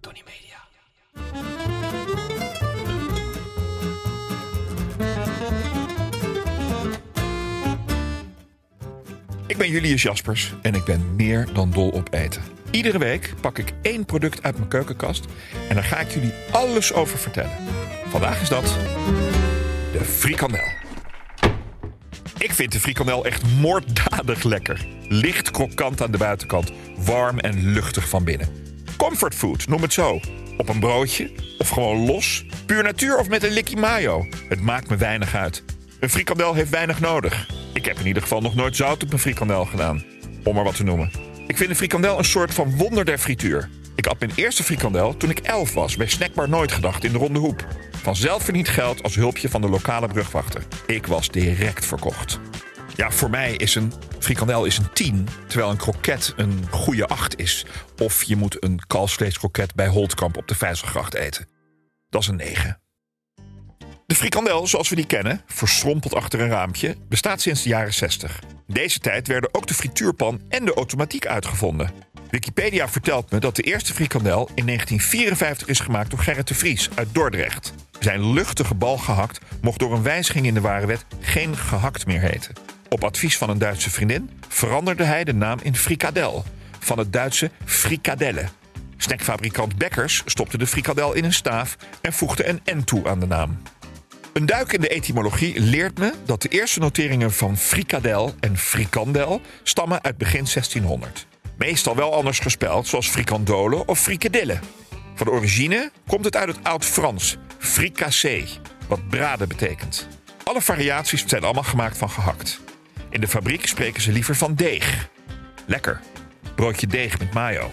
Tony Media. Ik ben Julius Jaspers en ik ben meer dan dol op eten. Iedere week pak ik 1 product uit mijn keukenkast en daar ga ik jullie alles over vertellen. Vandaag is dat de frikandel. Ik vind de frikandel echt moorddadig lekker. Licht krokant aan de buitenkant, warm en luchtig van binnen. Comfort food, noem het zo. Op een broodje of gewoon los. Puur natuur of met een likkie mayo. Het maakt me weinig uit. Een frikandel heeft weinig nodig. Ik heb in ieder geval nog nooit zout op mijn frikandel gedaan. Om maar wat te noemen. Ik vind een frikandel een soort van wonder der frituur. Ik at mijn eerste frikandel toen ik 11 was bij Snackbar Nooitgedacht in de Ronde Hoep. Van zelfverdiend geld als hulpje van de lokale brugwachter. Ik was direct verkocht. Ja, voor mij is een frikandel een 10, terwijl een kroket een goede 8 is. Of je moet een kalfsvleeskroket bij Holtkamp op de Vijzelgracht eten. Dat is een 9. De frikandel, zoals we die kennen, verschrompeld achter een raampje, bestaat sinds de jaren 60. In deze tijd werden ook de frituurpan en de automatiek uitgevonden. Wikipedia vertelt me dat de eerste frikandel in 1954 is gemaakt door Gerrit de Vries uit Dordrecht. Zijn luchtige bal gehakt mocht door een wijziging in de warenwet geen gehakt meer heten. Op advies van een Duitse vriendin veranderde hij de naam in frikadel, van het Duitse frikadelle. Snackfabrikant Beckers stopte de frikadel in een staaf en voegde een N toe aan de naam. Een duik in de etymologie leert me dat de eerste noteringen van frikadel en frikandel stammen uit begin 1600. Meestal wel anders gespeld, zoals frikandolen of frikadellen. Van de origine komt het uit het Oud-Frans, fricassé, wat braden betekent. Alle variaties zijn allemaal gemaakt van gehakt. In de fabriek spreken ze liever van deeg. Lekker. Broodje deeg met mayo.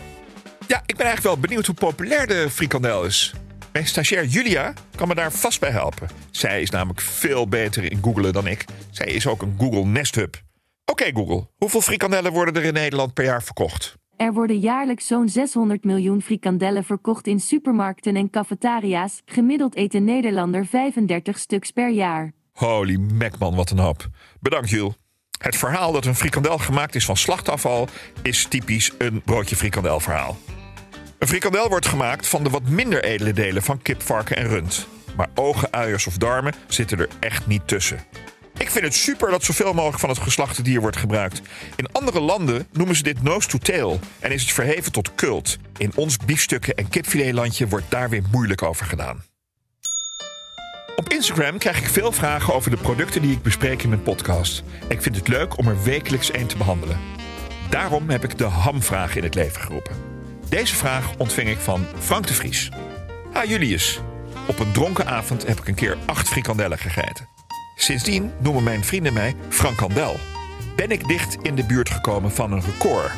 Ja, ik ben eigenlijk wel benieuwd hoe populair de frikandel is. Mijn stagiair Julia kan me daar vast bij helpen. Zij is namelijk veel beter in googlen dan ik. Zij is ook een Google Nest Hub. Oké, Google, hoeveel frikandellen worden er in Nederland per jaar verkocht? Er worden jaarlijks zo'n 600 miljoen frikandellen verkocht in supermarkten en cafetaria's. Gemiddeld eet een Nederlander 35 stuks per jaar. Holy mac, man, wat een hoop. Bedankt, Jules. Het verhaal dat een frikandel gemaakt is van slachtafval is typisch een broodje frikandel verhaal. Een frikandel wordt gemaakt van de wat minder edele delen van kip, varken en rund. Maar ogen, uiers of darmen zitten er echt niet tussen. Ik vind het super dat zoveel mogelijk van het geslachte dier wordt gebruikt. In andere landen noemen ze dit nose to tail en is het verheven tot cult. In ons biefstukken- en kipfiletlandje wordt daar weer moeilijk over gedaan. Op Instagram krijg ik veel vragen over de producten die ik bespreek in mijn podcast. Ik vind het leuk om er wekelijks één te behandelen. Daarom heb ik de hamvraag in het leven geroepen. Deze vraag ontving ik van Frank de Vries. Ha Julius, op een dronken avond heb ik een keer 8 frikandellen gegeten. Sindsdien noemen mijn vrienden mij Frankandel. Ben ik dicht in de buurt gekomen van een record?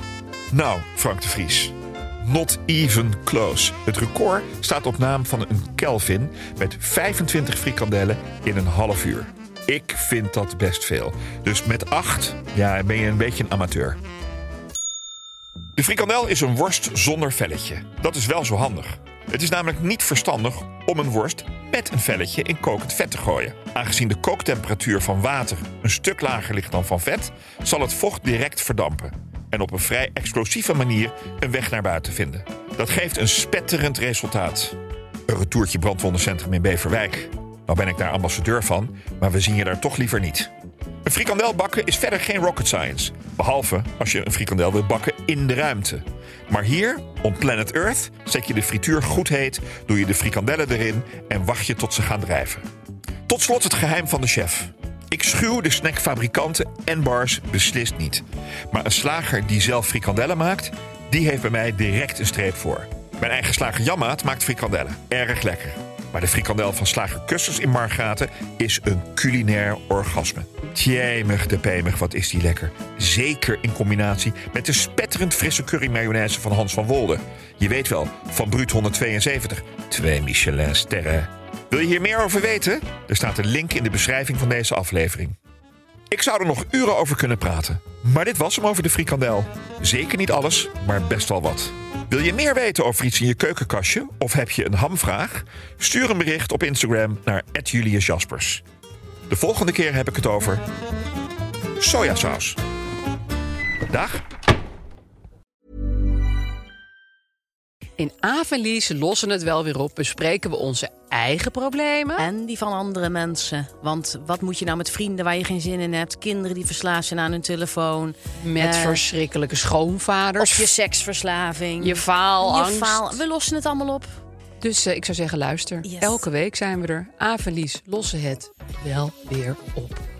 Nou, Frank de Vries, not even close. Het record staat op naam van een Kelvin met 25 frikandellen in een half uur. Ik vind dat best veel. Dus met 8, ja, ben je een beetje een amateur. De frikandel is een worst zonder velletje. Dat is wel zo handig. Het is namelijk niet verstandig om een worst met een velletje in kokend vet te gooien. Aangezien de kooktemperatuur van water een stuk lager ligt dan van vet, zal het vocht direct verdampen en op een vrij explosieve manier een weg naar buiten vinden. Dat geeft een spetterend resultaat. Een retourtje brandwondencentrum in Beverwijk. Nou ben ik daar ambassadeur van, maar we zien je daar toch liever niet. Een frikandel bakken is verder geen rocket science. Behalve als je een frikandel wilt bakken in de ruimte. Maar hier, on planet Earth, zet je de frituur goed heet, doe je de frikandellen erin en wacht je tot ze gaan drijven. Tot slot het geheim van de chef. Ik schuw de snackfabrikanten en bars beslist niet. Maar een slager die zelf frikandellen maakt, die heeft bij mij direct een streep voor. Mijn eigen slager Jan Maat maakt frikandellen. Erg lekker. Maar de frikandel van Slager Kusters in Margaten is een culinair orgasme. Tjemig de pemig, wat is die lekker. Zeker in combinatie met de spetterend frisse currymayonaise van Hans van Wolde. Je weet wel, van Brut 172. 2 Michelin-sterren. Wil je hier meer over weten? Er staat een link in de beschrijving van deze aflevering. Ik zou er nog uren over kunnen praten. Maar dit was hem over de frikandel. Zeker niet alles, maar best wel wat. Wil je meer weten over iets in je keukenkastje? Of heb je een hamvraag? Stuur een bericht op Instagram naar @JuliusJaspers. De volgende keer heb ik het over sojasaus. Dag. In Aaf en Lies lossen het wel weer op. Bespreken we onze eigen problemen. En die van andere mensen. Want wat moet je nou met vrienden waar je geen zin in hebt? Kinderen die verslaafd zijn aan hun telefoon. Met verschrikkelijke schoonvaders. Of je seksverslaving. Je faalangst. We lossen het allemaal op. Dus ik zou zeggen, luister. Yes. Elke week zijn we er. Aaf en Lies lossen het wel weer op.